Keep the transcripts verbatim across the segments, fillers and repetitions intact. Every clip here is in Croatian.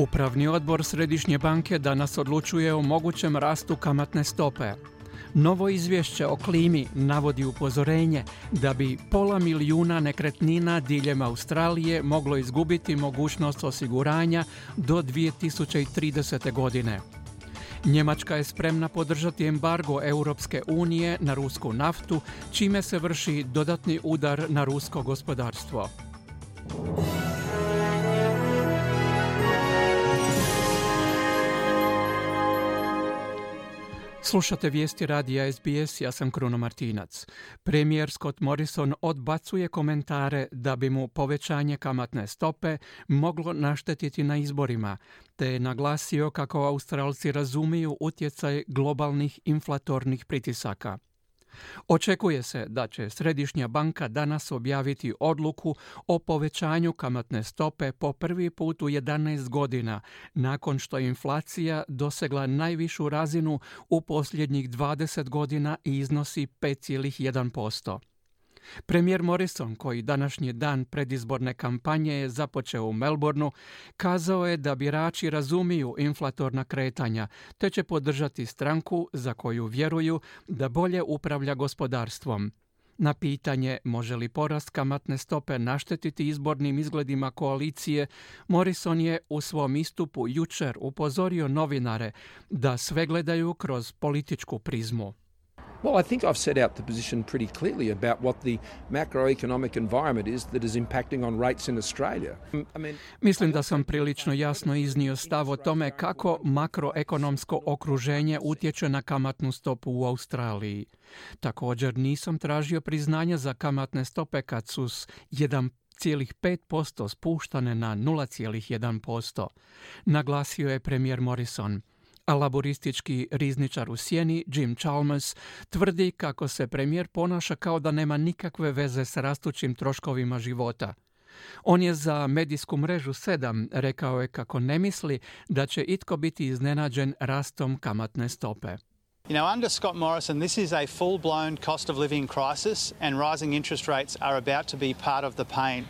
Upravni odbor Središnje banke danas odlučuje o mogućem rastu kamatne stope. Novo izvješće o klimi navodi upozorenje da bi pola milijuna nekretnina diljem Australije moglo izgubiti mogućnost osiguranja do dvije tisuće tridesete. godine. Njemačka je spremna podržati embargo Europske unije na rusku naftu, čime se vrši dodatni udar na rusko gospodarstvo. Slušate vijesti radija S B S, ja sam Kruno Martinac. Premijer Scott Morrison odbacuje komentare da bi mu povećanje kamatne stope moglo naštetiti na izborima, te je naglasio kako Australci razumiju utjecaj globalnih inflatornih pritisaka. Očekuje se da će Središnja banka danas objaviti odluku o povećanju kamatne stope po prvi put u jedanaest godina, nakon što je inflacija dosegla najvišu razinu u posljednjih dvadeset godina i iznosi pet zarez jedan posto. Premijer Morrison, koji današnji dan predizborne kampanje je započeo u Melbourneu, kazao je da birači razumiju inflatorna kretanja, te će podržati stranku za koju vjeruju da bolje upravlja gospodarstvom. Na pitanje može li porast kamatne stope naštetiti izbornim izgledima koalicije, Morrison je u svom istupu jučer upozorio novinare da sve gledaju kroz političku prizmu. Well, I think I've set out the position pretty clearly about what the macroeconomic environment is that is impacting on rates in Australia. I mean, Mislim da sam prilično jasno iznio stav o tome kako makroekonomsko okruženje utječe na kamatnu stopu u Australiji. Također nisam tražio priznanja za kamatne stope kad su s jedan zarez pet posto spuštane na nula zarez jedan posto, naglasio je premijer Morrison. A laboristički rizničar u sjeni Jim Chalmers tvrdi kako se premijer ponaša kao da nema nikakve veze s rastućim troškovima života. On je za medijsku mrežu sedam rekao je kako ne misli da će itko biti iznenađen rastom kamatne stope. You know, under Scott Morrison, this is a full-blown cost of living crisis and rising interest rates are about to be part of the pain.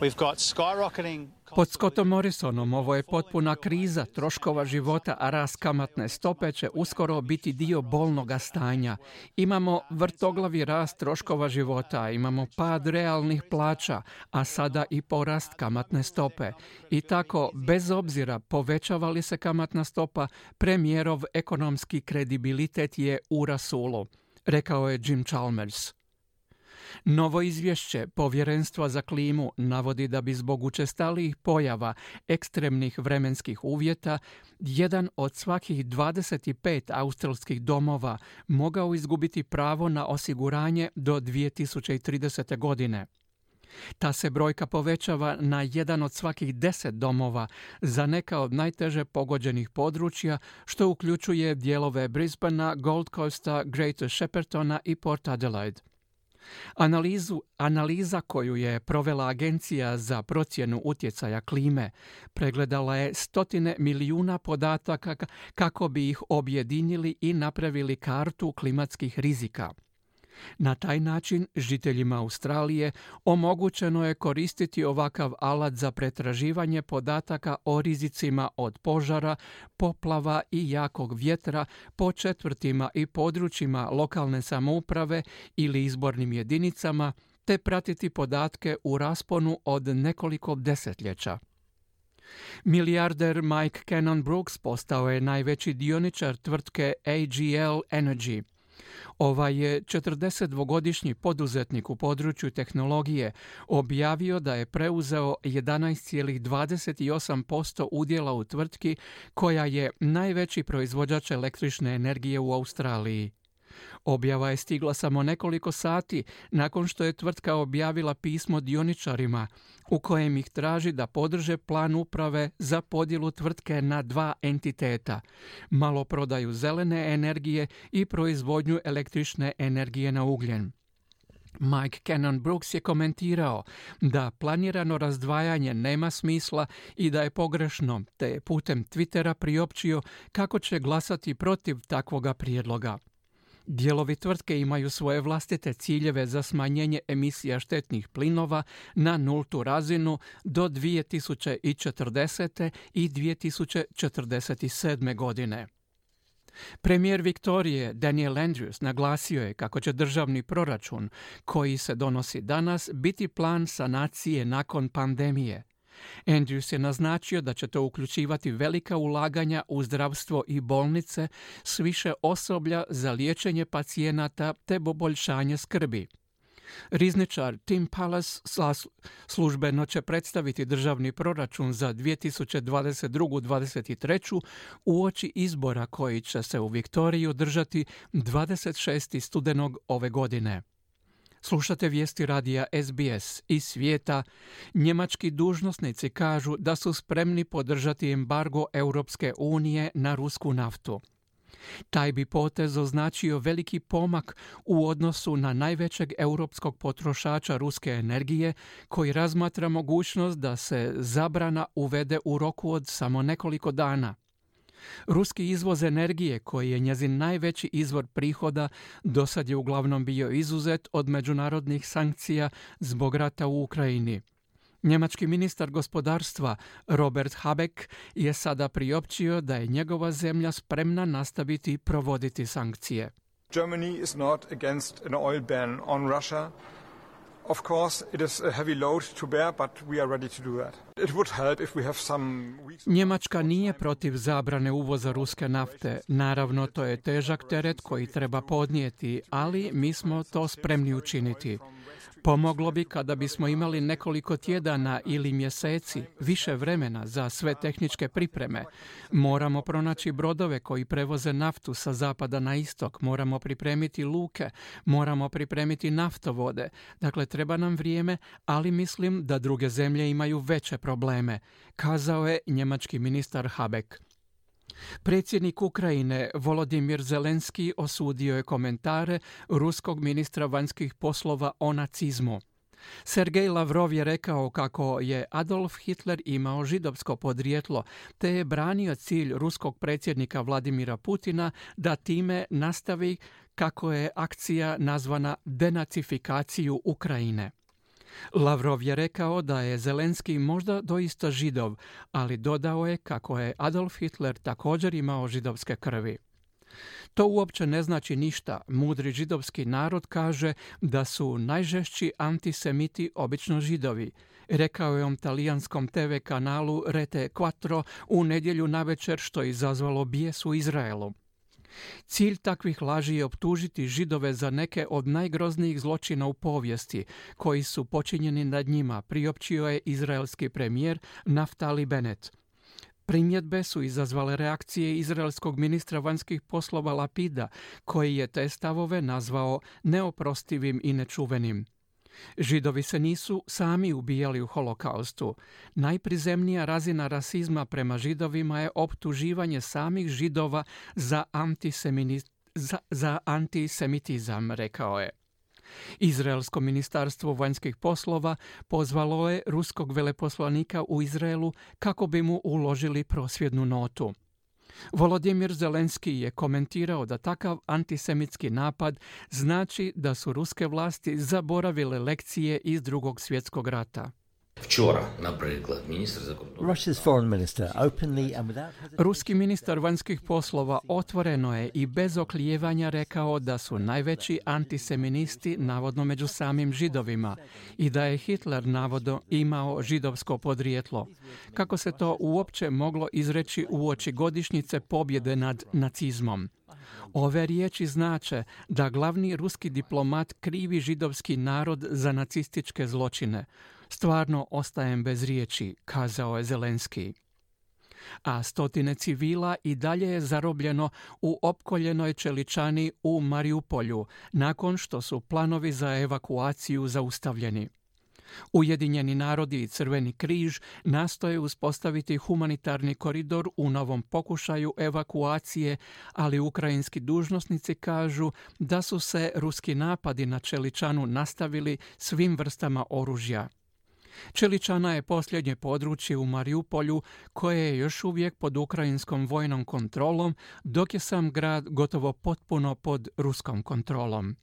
We've got skyrocketing. Pod Scottom Morrisonom ovo je potpuna kriza troškova života, a rast kamatne stope će uskoro biti dio bolnoga stanja. Imamo vrtoglavi rast troškova života, imamo pad realnih plaća, a sada i porast kamatne stope. I tako, bez obzira povećava li se kamatna stopa, premijerov ekonomski kredibilitet je u rasulu, rekao je Jim Chalmers. Novo izvješće Povjerenstva za klimu navodi da bi zbog učestalijih pojava ekstremnih vremenskih uvjeta jedan od svakih dvadeset pet australskih domova mogao izgubiti pravo na osiguranje do dvije tisuće tridesete. godine. Ta se brojka povećava na jedan od svakih deset domova za neka od najteže pogođenih područja, što uključuje dijelove Brisbanea, Gold Coasta, Greater Sheppartona i Port Adelaide. Analizu, analiza koju je provela Agencija za procjenu utjecaja klime pregledala je stotine milijuna podataka kako bi ih objedinili i napravili kartu klimatskih rizika. Na taj način žiteljima Australije omogućeno je koristiti ovakav alat za pretraživanje podataka o rizicima od požara, poplava i jakog vjetra po četvrtima i područjima lokalne samouprave ili izbornim jedinicama, te pratiti podatke u rasponu od nekoliko desetljeća. Milijarder Mike Cannon-Brookes postao je najveći dioničar tvrtke A G L Energy. Ovaj je četrdeset dvogodišnji poduzetnik u području tehnologije objavio da je preuzeo jedanaest zarez dvadeset osam posto udjela u tvrtki koja je najveći proizvođač električne energije u Australiji. Objava je stigla samo nekoliko sati nakon što je tvrtka objavila pismo dioničarima u kojem ih traži da podrže plan uprave za podjelu tvrtke na dva entiteta, maloprodaju zelene energije i proizvodnju električne energije na ugljen. Mike Cannon-Brookes je komentirao da planirano razdvajanje nema smisla i da je pogrešno, te je putem Twittera priopćio kako će glasati protiv takvoga prijedloga. Dijelovi tvrtke imaju svoje vlastite ciljeve za smanjenje emisija štetnih plinova na nultu razinu do dvije tisuće četrdesete. i dvije tisuće četrdeset sedme. godine. Premijer Viktorije Daniel Andrews naglasio je kako će državni proračun koji se donosi danas biti plan sanacije nakon pandemije. Andrews je naznačio da će to uključivati velika ulaganja u zdravstvo i bolnice s više osoblja za liječenje pacijenata te poboljšanje skrbi. Rizničar Tim Pallas službeno će predstaviti državni proračun za dvije tisuće dvadeset drugu dvadeset treću uoči izbora koji će se u Viktoriji održati dvadeset šestog studenog ove godine. Slušate vijesti radija S B S iz svijeta. Njemački dužnosnici kažu da su spremni podržati embargo Europske unije na rusku naftu. Taj bi potez označio veliki pomak u odnosu na najvećeg europskog potrošača ruske energije, koji razmatra mogućnost da se zabrana uvede u roku od samo nekoliko dana. Ruski izvoz energije, koji je njezin najveći izvor prihoda, dosad je uglavnom bio izuzet od međunarodnih sankcija zbog rata u Ukrajini. Njemački ministar gospodarstva Robert Habeck je sada priopćio da je njegova zemlja spremna nastaviti provoditi sankcije. Germany is not against an oil ban on Russia. Of course, it is a heavy load to bear, but we are ready to do that. It would help if we have some... Njemačka nije protiv zabrane uvoza ruske nafte. Naravno, to je težak teret koji treba podnijeti, ali mi smo to spremni učiniti. Pomoglo bi kada bismo imali nekoliko tjedana ili mjeseci, više vremena za sve tehničke pripreme. Moramo pronaći brodove koji prevoze naftu sa zapada na istok, moramo pripremiti luke, moramo pripremiti naftovode. Dakle, treba nam vrijeme, ali mislim da druge zemlje imaju veće probleme, kazao je njemački ministar Habeck. Predsjednik Ukrajine Volodimir Zelenski osudio je komentare ruskog ministra vanjskih poslova o nacizmu. Sergej Lavrov je rekao kako je Adolf Hitler imao židovsko podrijetlo, te je branio cilj ruskog predsjednika Vladimira Putina da time nastavi, kako je akcija nazvana, denacifikaciju Ukrajine. Lavrov je rekao da je Zelenski možda doista Židov, ali dodao je kako je Adolf Hitler također imao židovske krvi. To uopće ne znači ništa. Mudri židovski narod kaže da su najžešći antisemiti obično Židovi, rekao je on talijanskom te ve kanalu Rete Quattro u nedjelju navečer, što je izazvalo bijes u Izraelu. Cilj takvih laži je optužiti Židove za neke od najgroznijih zločina u povijesti koji su počinjeni nad njima, priopćio je izraelski premijer Naftali Bennett. Primjedbe su izazvale reakcije izraelskog ministra vanjskih poslova Lapida, koji je te stavove nazvao neoprostivim i nečuvenim. Židovi se nisu sami ubijali u holokaustu. Najprizemnija razina rasizma prema Židovima je optuživanje samih Židova za, antiseminiz... za, za antisemitizam, rekao je. Izraelsko ministarstvo vanjskih poslova pozvalo je ruskog veleposlanika u Izraelu kako bi mu uložili prosvjednu notu. Volodimir Zelenski je komentirao da takav antisemitski napad znači da su ruske vlasti zaboravile lekcije iz Drugog svjetskog rata. Ruski ministar vanjskih poslova otvoreno je i bez oklijevanja rekao da su najveći antiseministi navodno među samim Židovima i da je Hitler navodno imao židovsko podrijetlo. Kako se to uopće moglo izreći uoči godišnjice pobjede nad nacizmom? Ove riječi znače da glavni ruski diplomat krivi židovski narod za nacističke zločine. Stvarno ostajem bez riječi, kazao je Zelenski. A stotine civila i dalje je zarobljeno u opkoljenoj Čeličani u Mariupolju, nakon što su planovi za evakuaciju zaustavljeni. Ujedinjeni narodi i Crveni križ nastoje uspostaviti humanitarni koridor u novom pokušaju evakuacije, ali ukrajinski dužnosnici kažu da su se ruski napadi na Čeličanu nastavili svim vrstama oružja. Čeličana je posljednje područje u Mariupolju koje je još uvijek pod ukrajinskom vojnom kontrolom, dok je sam grad gotovo potpuno pod ruskom kontrolom.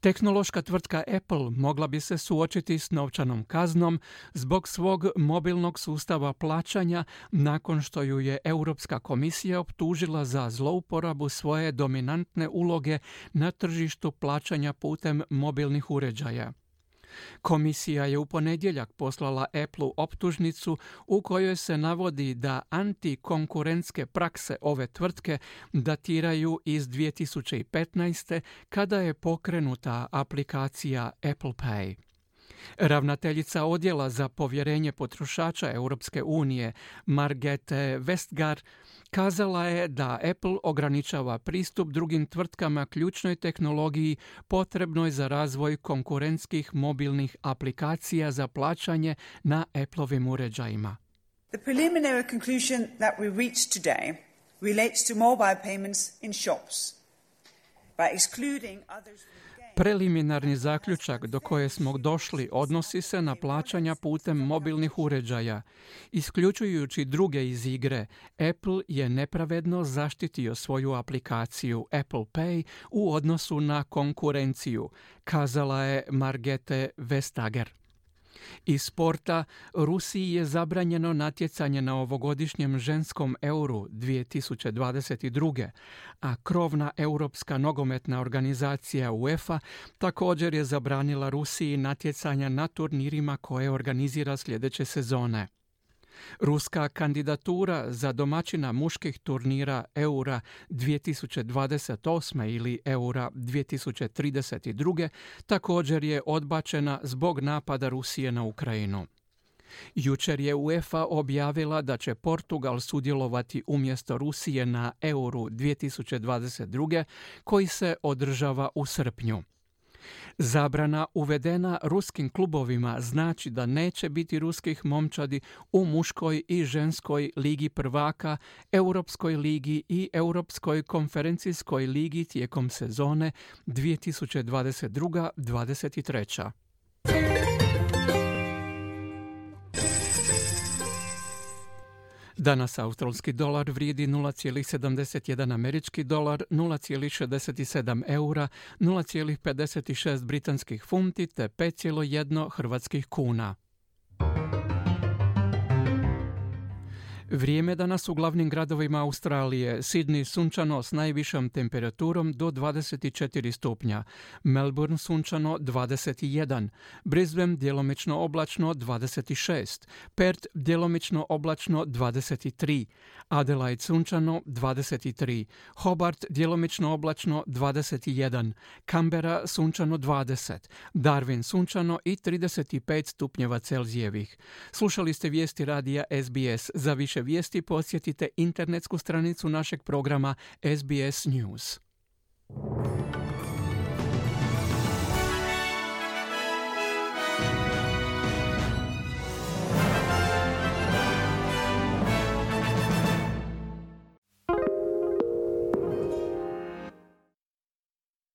Tehnološka tvrtka Apple mogla bi se suočiti s novčanom kaznom zbog svog mobilnog sustava plaćanja nakon što ju je Europska komisija optužila za zlouporabu svoje dominantne uloge na tržištu plaćanja putem mobilnih uređaja. Komisija je u ponedjeljak poslala Apple optužnicu u kojoj se navodi da antikonkurentske prakse ove tvrtke datiraju iz dvije tisuće petnaeste. kada je pokrenuta aplikacija Apple Pay. Ravnateljica odjela za povjerenje potrošača Europske unije, Margrethe Vestager, kazala je da Apple ograničava pristup drugim tvrtkama ključnoj tehnologiji potrebnoj za razvoj konkurentskih mobilnih aplikacija za plaćanje na Appleovim uređajima. The preliminary conclusion that we reached today relates to mobile payments in shops. By excluding others... Preliminarni zaključak do koje smo došli odnosi se na plaćanja putem mobilnih uređaja. Isključujući druge iz igre, Apple je nepravedno zaštitio svoju aplikaciju Apple Pay u odnosu na konkurenciju, kazala je Margrethe Vestager. Iz sporta, Rusiji je zabranjeno natjecanje na ovogodišnjem ženskom euru dvije tisuće dvadeset druge. a krovna europska nogometna organizacija UEFA također je zabranila Rusiji natjecanja na turnirima koje organizira sljedeće sezone. Ruska kandidatura za domaćina muških turnira Eura dvije tisuće dvadeset osme ili Eura dvije tisuće trideset druge također je odbačena zbog napada Rusije na Ukrajinu. Jučer je UEFA objavila da će Portugal sudjelovati umjesto Rusije na Euru dvije tisuće dvadeset druge koji se održava u srpnju. Zabrana uvedena ruskim klubovima znači da neće biti ruskih momčadi u muškoj i ženskoj ligi prvaka, Europskoj ligi i Europskoj konferencijskoj ligi tijekom sezone dvije tisuće dvadeset druga dvadeset treća. Danas australski dolar vrijedi nula zarez sedamdeset jedan američki dolar, nula zarez šezdeset sedam eura, nula zarez pedeset šest britanskih funti te pet zarez jedan hrvatskih kuna. Vrijeme danas u glavnim gradovima Australije. Sydney sunčano s najvišom temperaturom do dvadeset četiri stupnja. Melbourne sunčano dvadeset jedan. Brisbane djelomično oblačno dvadeset šest. Perth djelomično oblačno dvadeset tri. Adelaide sunčano dvadeset tri. Hobart djelomično oblačno dvadeset jedan. Canberra sunčano dvadeset. Darwin sunčano i trideset pet stupnjeva Celzijevih. Slušali ste vijesti radija S B S. Za više vijesti posjetite internetsku stranicu našeg programa S B S News.